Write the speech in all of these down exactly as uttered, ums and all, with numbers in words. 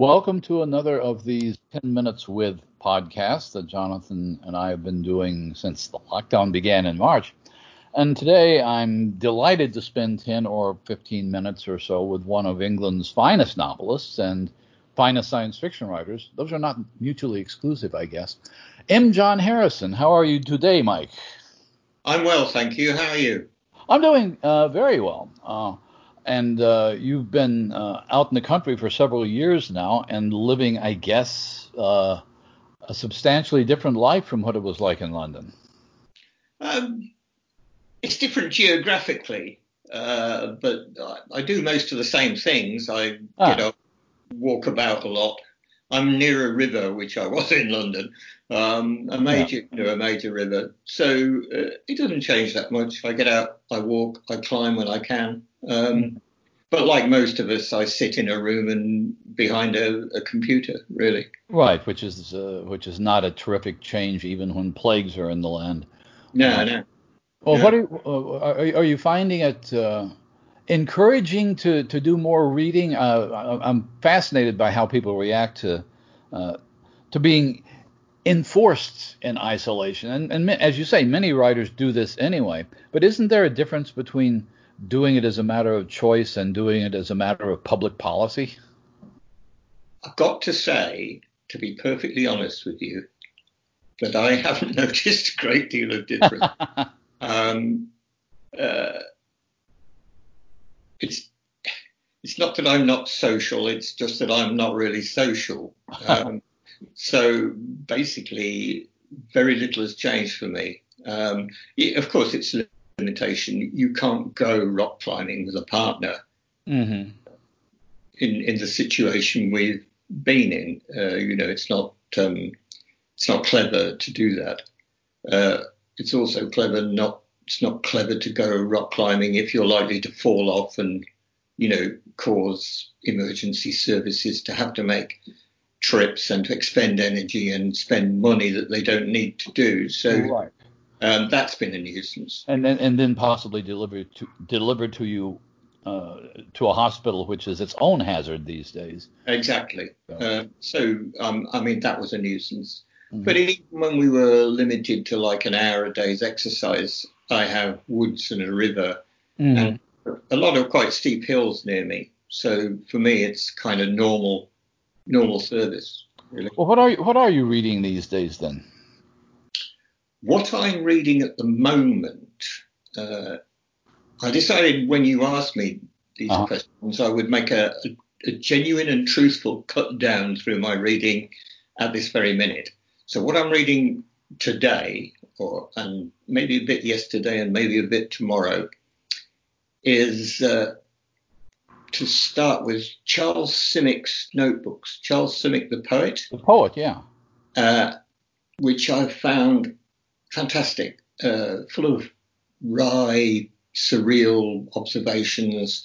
Welcome to another of these ten minutes with podcasts that Jonathan and I have been doing since the lockdown began in March. And today I'm delighted to spend ten or fifteen minutes or so with one of England's finest novelists and finest science fiction writers. Those are not mutually exclusive, I guess. M. John Harrison, how are you today, Mike? I'm well, thank you. How are you? I'm doing uh, very well. Uh And uh, you've been uh, out in the country for several years now and living, I guess, uh, a substantially different life from what it was like in London. Um, it's different geographically, uh, but I do most of the same things. I ah. you know, walk about a lot. I'm near a river, which I was in London, um, a major, yeah. you know, a major river. So uh, it doesn't change that much. I get out, I walk, I climb when I can. Um, but like most of us, I sit in a room and behind a, a computer, really. Right, which is uh, which is not a terrific change, even when plagues are in the land. No, uh, no. Well, no. What are, uh, are are you finding it uh, encouraging to, to do more reading? Uh, I'm fascinated by how people react to uh, to being enforced in isolation, and, and as you say, many writers do this anyway. But isn't there a difference between doing it as a matter of choice and doing it as a matter of public policy? I've got to say, to be perfectly honest with you, that I haven't noticed a great deal of difference. um, uh, it's it's not that I'm not social, it's just that I'm not really social. Um, so basically, very little has changed for me. Um, it, of course, it's limitation. You can't go rock climbing with a partner mm-hmm. in in the situation we've been in. Uh, you know, it's not um, it's not clever to do that. Uh, it's also clever not it's not clever to go rock climbing if you're likely to fall off and, you know, cause emergency services to have to make trips and to expend energy and spend money that they don't need to do. So. Right. Um, that's been a nuisance. And then, and then possibly delivered to, delivered to you uh, to a hospital, which is its own hazard these days. Exactly. So, uh, so um, I mean, that was a nuisance. Mm-hmm. But even when we were limited to like an hour a day's exercise, I have woods and a river mm-hmm. and a lot of quite steep hills near me. So for me, it's kind of normal, normal service, really. Well, what are you, what are you reading these days then? What I'm reading at the moment, uh, I decided when you asked me these uh-huh. questions, I would make a, a, a genuine and truthful cut down through my reading at this very minute. So what I'm reading today, or and maybe a bit yesterday and maybe a bit tomorrow, is uh, to start with Charles Simic's notebooks. Charles Simic, the poet. The poet, yeah. Uh, which I found fantastic, uh, full of wry, surreal observations,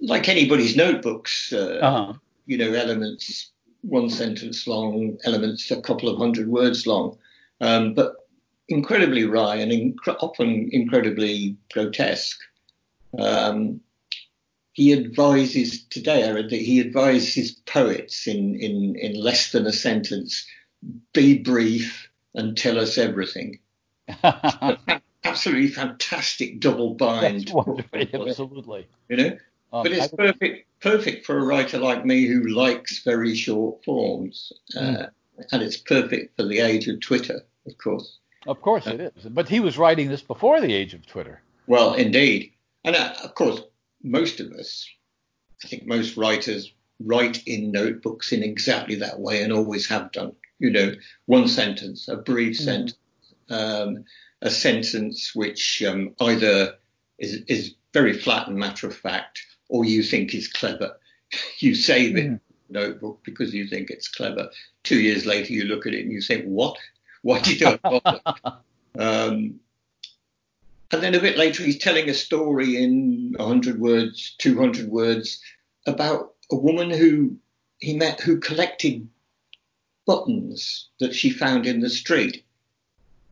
like anybody's notebooks, uh, uh-huh. you know, elements one sentence long, elements a couple of hundred words long, um, but incredibly wry and inc- often incredibly grotesque. Um, he advises, today I read that he advises poets in, in, in less than a sentence, be brief and tell us everything. Absolutely fantastic double bind. Absolutely. You know, um, but it's perfect, perfect for a writer like me who likes very short forms, uh, mm. and it's perfect for the age of Twitter, of course. Of course, uh, it is. But he was writing this before the age of Twitter. Well, indeed, and uh, of course, most of us, I think, most writers write in notebooks in exactly that way and always have done. You know, one sentence, a brief mm. sentence. Um, a sentence which um, either is, is very flat and matter of fact, or you think is clever. You save it mm. in the notebook because you think it's clever. Two years later, you look at it and you think, what? Why did I bother? um, and then a bit later, he's telling a story in one hundred words, two hundred words, about a woman who he met who collected buttons that she found in the street,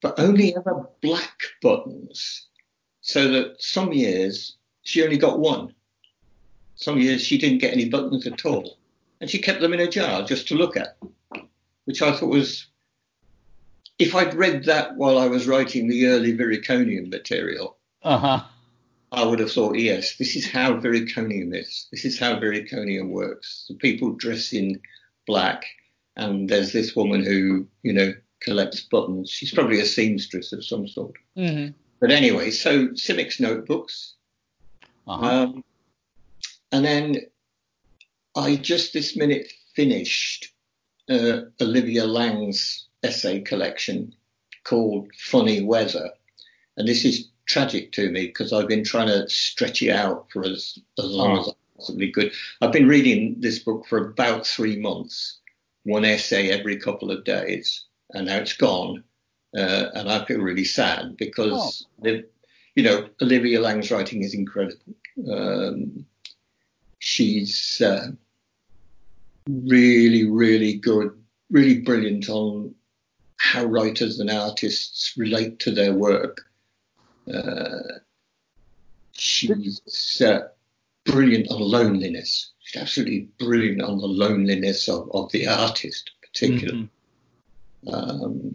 but only ever black buttons, so that some years she only got one. Some years she didn't get any buttons at all. and she kept them in a jar just to look at, which I thought was, if I'd read that while I was writing the early Viriconium material, uh-huh. I would have thought, yes, this is how Viriconium is. This is how Viriconium works. The people dress in black, and there's this woman who, you know, collects buttons. She's probably a seamstress of some sort. Mm-hmm. But anyway, so Simic's notebooks. Uh-huh. Um, and then I just this minute finished uh, Olivia Laing's essay collection called Funny Weather. And this is tragic to me because I've been trying to stretch it out for as, as long as I possibly could. I've been reading this book for about three months, one essay every couple of days, and now it's gone. Uh, and I feel really sad because, oh. you know, Olivia Laing's writing is incredible. Um, she's uh, really, really good. Really brilliant on how writers and artists relate to their work. Uh, she's uh, brilliant on loneliness. She's absolutely brilliant on the loneliness of, of the artist, particularly. Mm-hmm. Um,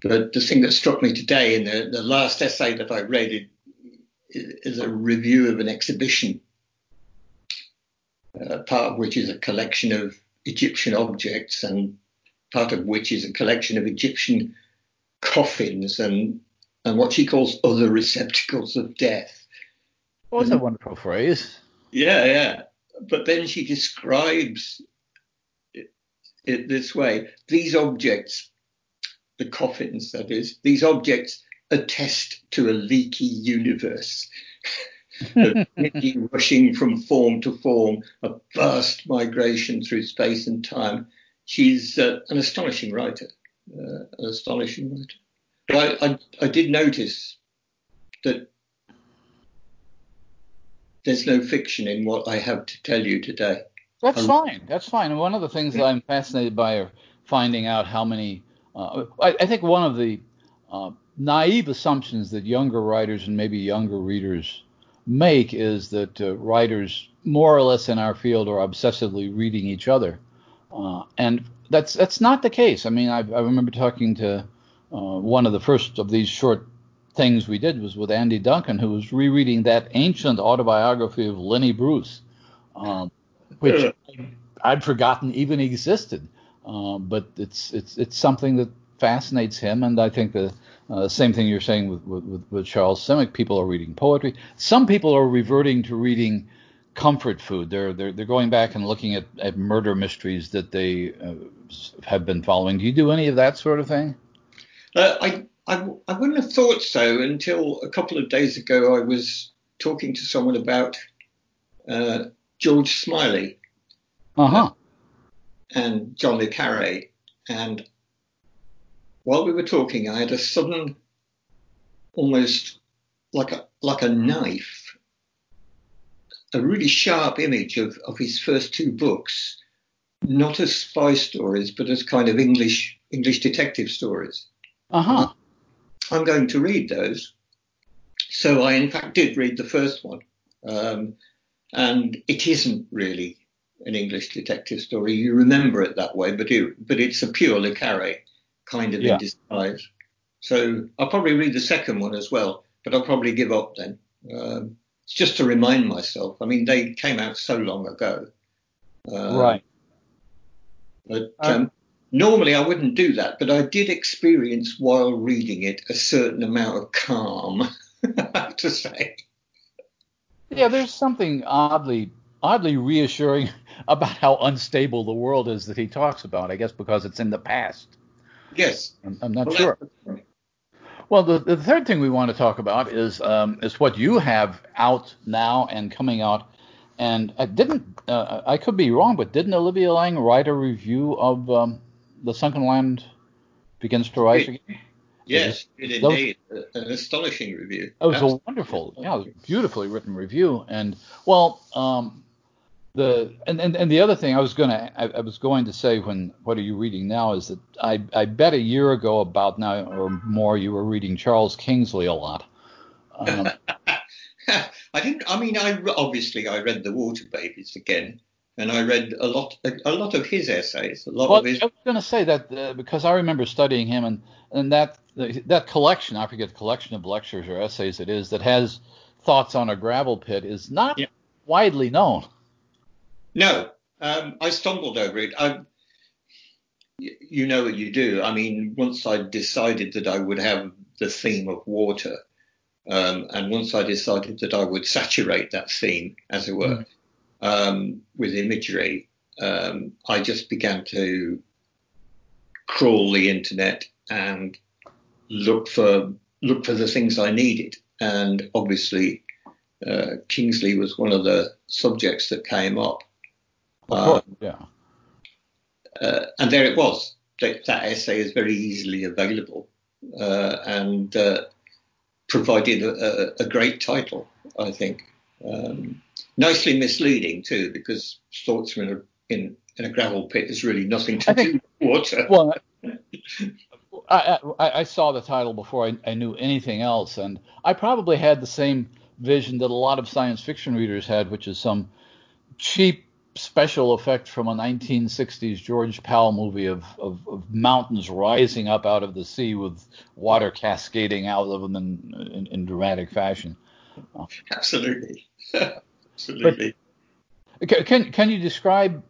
but the thing that struck me today in the, the last essay that I read is a review of an exhibition, uh, part of which is a collection of Egyptian objects, and part of which is a collection of Egyptian coffins and and what she calls other receptacles of death. What and, a wonderful phrase. Yeah, yeah. But then she describes it, it this way. These objects, the coffins that is, these objects attest to a leaky universe. Rushing from form to form, a vast migration through space and time. She's uh, an astonishing writer, uh, an astonishing writer. But I, I, I did notice that there's no fiction in what I have to tell you today. That's um, fine. That's fine. And one of the things that I'm fascinated by are finding out how many. Uh, I, I think one of the uh, naive assumptions that younger writers and maybe younger readers make is that uh, writers more or less in our field are obsessively reading each other, uh, and that's that's not the case. I mean, I, I remember talking to uh, one of the first of these short things we did was with Andy Duncan, who was rereading that ancient autobiography of Lenny Bruce, um, which I'd forgotten even existed, uh, but it's it's it's something that fascinates him, and I think the Uh, same thing you're saying with, with, with Charles Simic. People are reading poetry. Some people are reverting to reading comfort food. They're they're, they're going back and looking at, at murder mysteries that they uh, have been following. Do you do any of that sort of thing? Uh, I, I I wouldn't have thought so until a couple of days ago. I was talking to someone about uh, George Smiley, uh-huh. and John le Carré, and while we were talking, I had a sudden, almost like a like a knife, a really sharp image of, of his first two books, not as spy stories, but as kind of English English detective stories. Uh-huh. I'm going to read those. So I, in fact, did read the first one. Um, and it isn't really an English detective story. You remember it that way, but, it, but it's a pure Le Carré. Kind of yeah. in disguise. So I'll probably read the second one as well, but I'll probably give up then. Um, it's just to remind myself. I mean, they came out so long ago. Uh, right. But um, um, normally I wouldn't do that, but I did experience while reading it a certain amount of calm, I have to say. Yeah, there's something oddly oddly reassuring about how unstable the world is that he talks about, I guess because it's in the past. Yes. I'm, I'm not well, sure. Well, the, the third thing we want to talk about is um, is what you have out now and coming out. And I didn't, uh, I could be wrong, but didn't Olivia Laing write a review of um, The Sunken Land Begins to Rise Again? Yes, it indeed. Was, an astonishing review. It was Absolutely. a wonderful, yeah, it was a beautifully written review. And, well, um, The, and, and, and the other thing I was going to I, I was going to say when what are you reading now is that I, I bet a year ago about now or more you were reading Charles Kingsley a lot. Um, I didn't. I mean, I obviously I read The Water Babies again, And I read a lot, a, a lot of his essays. A lot well, of his. I was going to say that uh, because I remember studying him, and and that that collection, I forget the collection of lectures or essays it is, that has thoughts on a gravel pit, is not yeah. widely known. No, um, I stumbled over it. I, you know what you do. I mean, once I decided that I would have the theme of water, um, and once I decided that I would saturate that theme, as it were. Mm. Um, with imagery, um, I just began to crawl the internet and look for look for the things I needed. And obviously, uh, Kingsley was one of the subjects that came up. Of course, um, yeah. Uh, and there it was. That, that essay is very easily available, uh, and uh, provided a, a, a great title, I think. Um, Nicely misleading, too, because thoughts in a, in, in a gravel pit is really nothing to I think, do with water. Well, I, I, I saw the title before I, I knew anything else, and I probably had the same vision that a lot of science fiction readers had, which is some cheap special effect from a nineteen sixties George Powell movie of, of, of mountains rising up out of the sea with water cascading out of them in, in, in dramatic fashion. Absolutely. Absolutely. But can can you describe?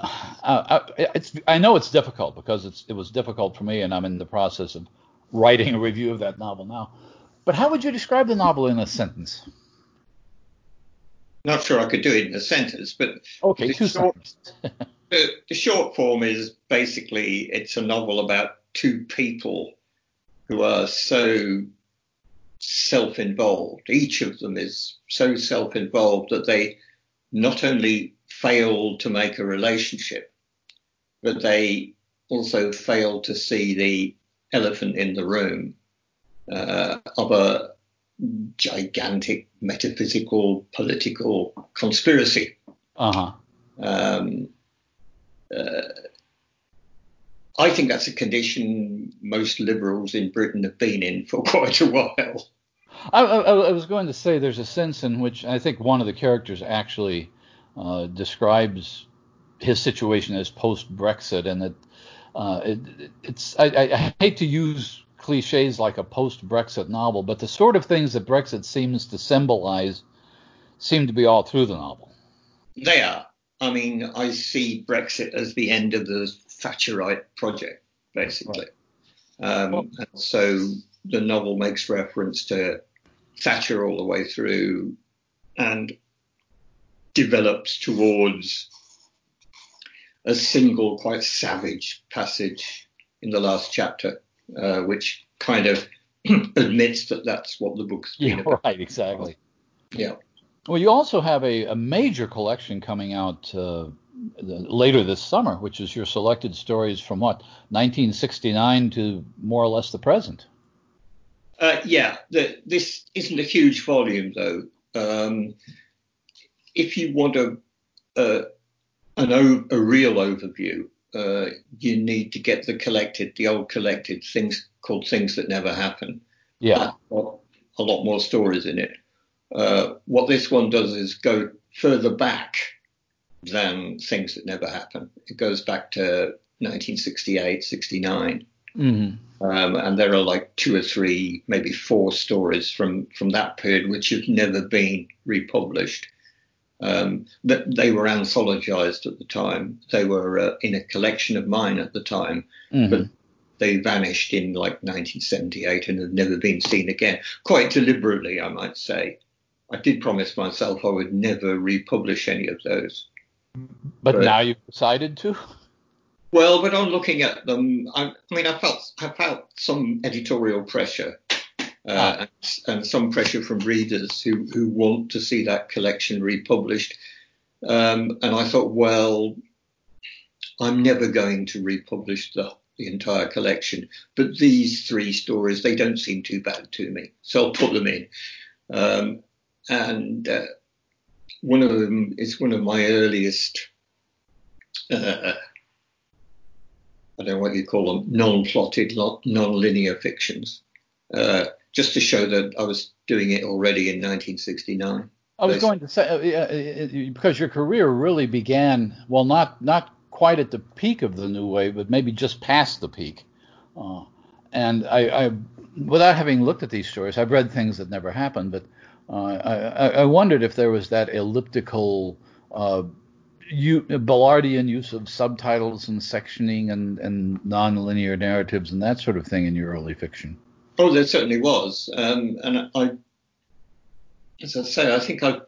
Uh, it's I know it's difficult because it's it was difficult for me, and I'm in the process of writing a review of that novel now. But how would you describe the novel in a sentence? Not sure I could do it in a sentence, but okay, two short, sentences. the, the short form is basically it's a novel about two people who are so self-involved. Each of them is so self-involved that they not only fail to make a relationship, but they also fail to see the elephant in the room uh, of a gigantic metaphysical political conspiracy. Uh-huh. Um, uh, I think that's a condition most liberals in Britain have been in for quite a while. I, I, I was going to say there's a sense in which I think one of the characters actually uh, describes his situation as post-Brexit, and that uh, it, it's I, I hate to use cliches like a post-Brexit novel, but the sort of things that Brexit seems to symbolize seem to be all through the novel. They are. I mean, I see Brexit as the end of the Thatcherite project, basically. Right. Um, well, and so the novel makes reference to Thatcher all the way through and develops towards a single, quite savage passage in the last chapter, uh, which kind of admits that that's what the book's been yeah, about. Right, exactly. Yeah. Well, you also have a, a major collection coming out uh, later this summer, which is your selected stories from, what, nineteen sixty-nine to more or less the present. Uh, yeah, the, this isn't a huge volume, though. Um, if you want a, a, an o- a real overview, uh, you need to get the collected, the old collected things called Things That Never Happen. Yeah. Got a lot more stories in it. Uh, what this one does is go further back than Things That Never Happen. It goes back to nineteen sixty-eight, sixty-nine. Mm-hmm. Um, and there are like two or three, maybe four stories from, from that period, which have never been republished. Um, th- they were anthologized at the time. They were uh, in a collection of mine at the time, mm-hmm. but they vanished in like nineteen seventy-eight and have never been seen again. Quite deliberately, I might say. I did promise myself I would never republish any of those. But, but now you've decided to? Well, but on looking at them, I, I mean, I felt I felt some editorial pressure uh, ah. and, and some pressure from readers who, who want to see that collection republished. Um, and I thought, well, I'm never going to republish the, the entire collection. But these three stories, they don't seem too bad to me. So I'll put them in. Um, and uh, one of them is one of my earliest, uh, I don't know what you call them, non-plotted, non-linear fictions, uh, just to show that I was doing it already in nineteen sixty-nine. I was going to say, because your career really began, well, not not quite at the peak of the new wave, but maybe just past the peak. Uh, and I, I, without having looked at these stories, I've read Things That Never Happened, but uh, I, I wondered if there was that elliptical, uh, u- Ballardian use of subtitles and sectioning and, and nonlinear narratives and that sort of thing in your early fiction. Oh, there certainly was. Um, and I... As I say, I think I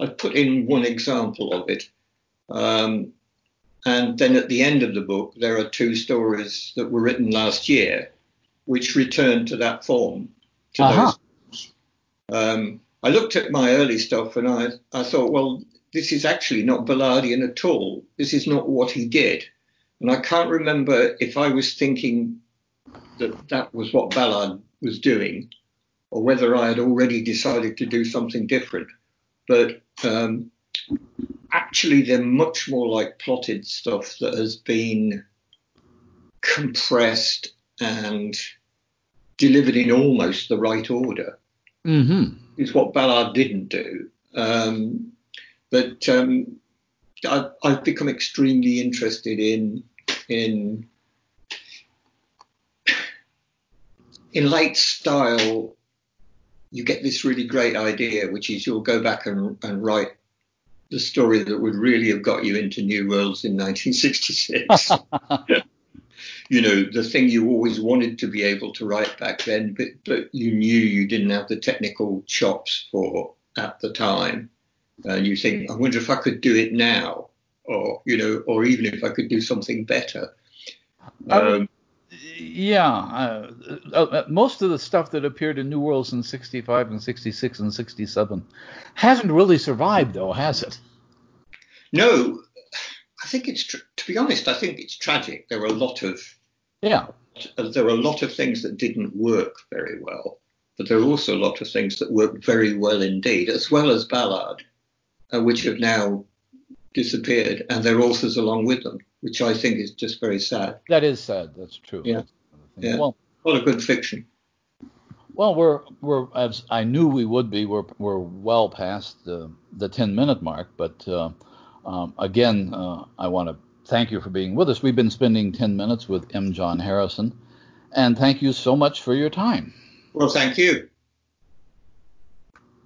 I put in one example of it. Um, and then at the end of the book, there are two stories that were written last year, which return to that form. To uh-huh. those. Um, I looked at my early stuff and I, I thought, well, this is actually not Ballardian at all. This is not what he did. And I can't remember if I was thinking that that was what Ballard was doing, or whether I had already decided to do something different. But um, actually, they're much more like plotted stuff that has been compressed and delivered in almost the right order. Mm-hmm. It's what Ballard didn't do. Um, but um, I, I've become extremely interested in in in late style. You get this really great idea, which is you'll go back and, and write the story that would really have got you into New Worlds in nineteen sixty-six. You know, the thing you always wanted to be able to write back then, but, but you knew you didn't have the technical chops for at the time. And you think, I wonder if I could do it now, or, you know, or even if I could do something better. Um, Yeah, uh, uh, most of the stuff that appeared in New Worlds in sixty-five and sixty-six and sixty-seven hasn't really survived, though, has it? No, I think it's tra- to be honest, I think it's tragic. There are a lot of yeah, uh, there are a lot of things that didn't work very well, but there are also a lot of things that worked very well indeed, as well as Ballard, uh, which have now disappeared, and their authors along with them, which I think is just very sad. That is sad. That's true. Yeah. That's yeah. Well, what a good fiction. Well, we're we're as I knew we would be. We're we're well past the the ten minute mark. But uh, um, again, uh, I want to thank you for being with us. We've been spending ten minutes with M. John Harrison, and thank you so much for your time. Well, thank you.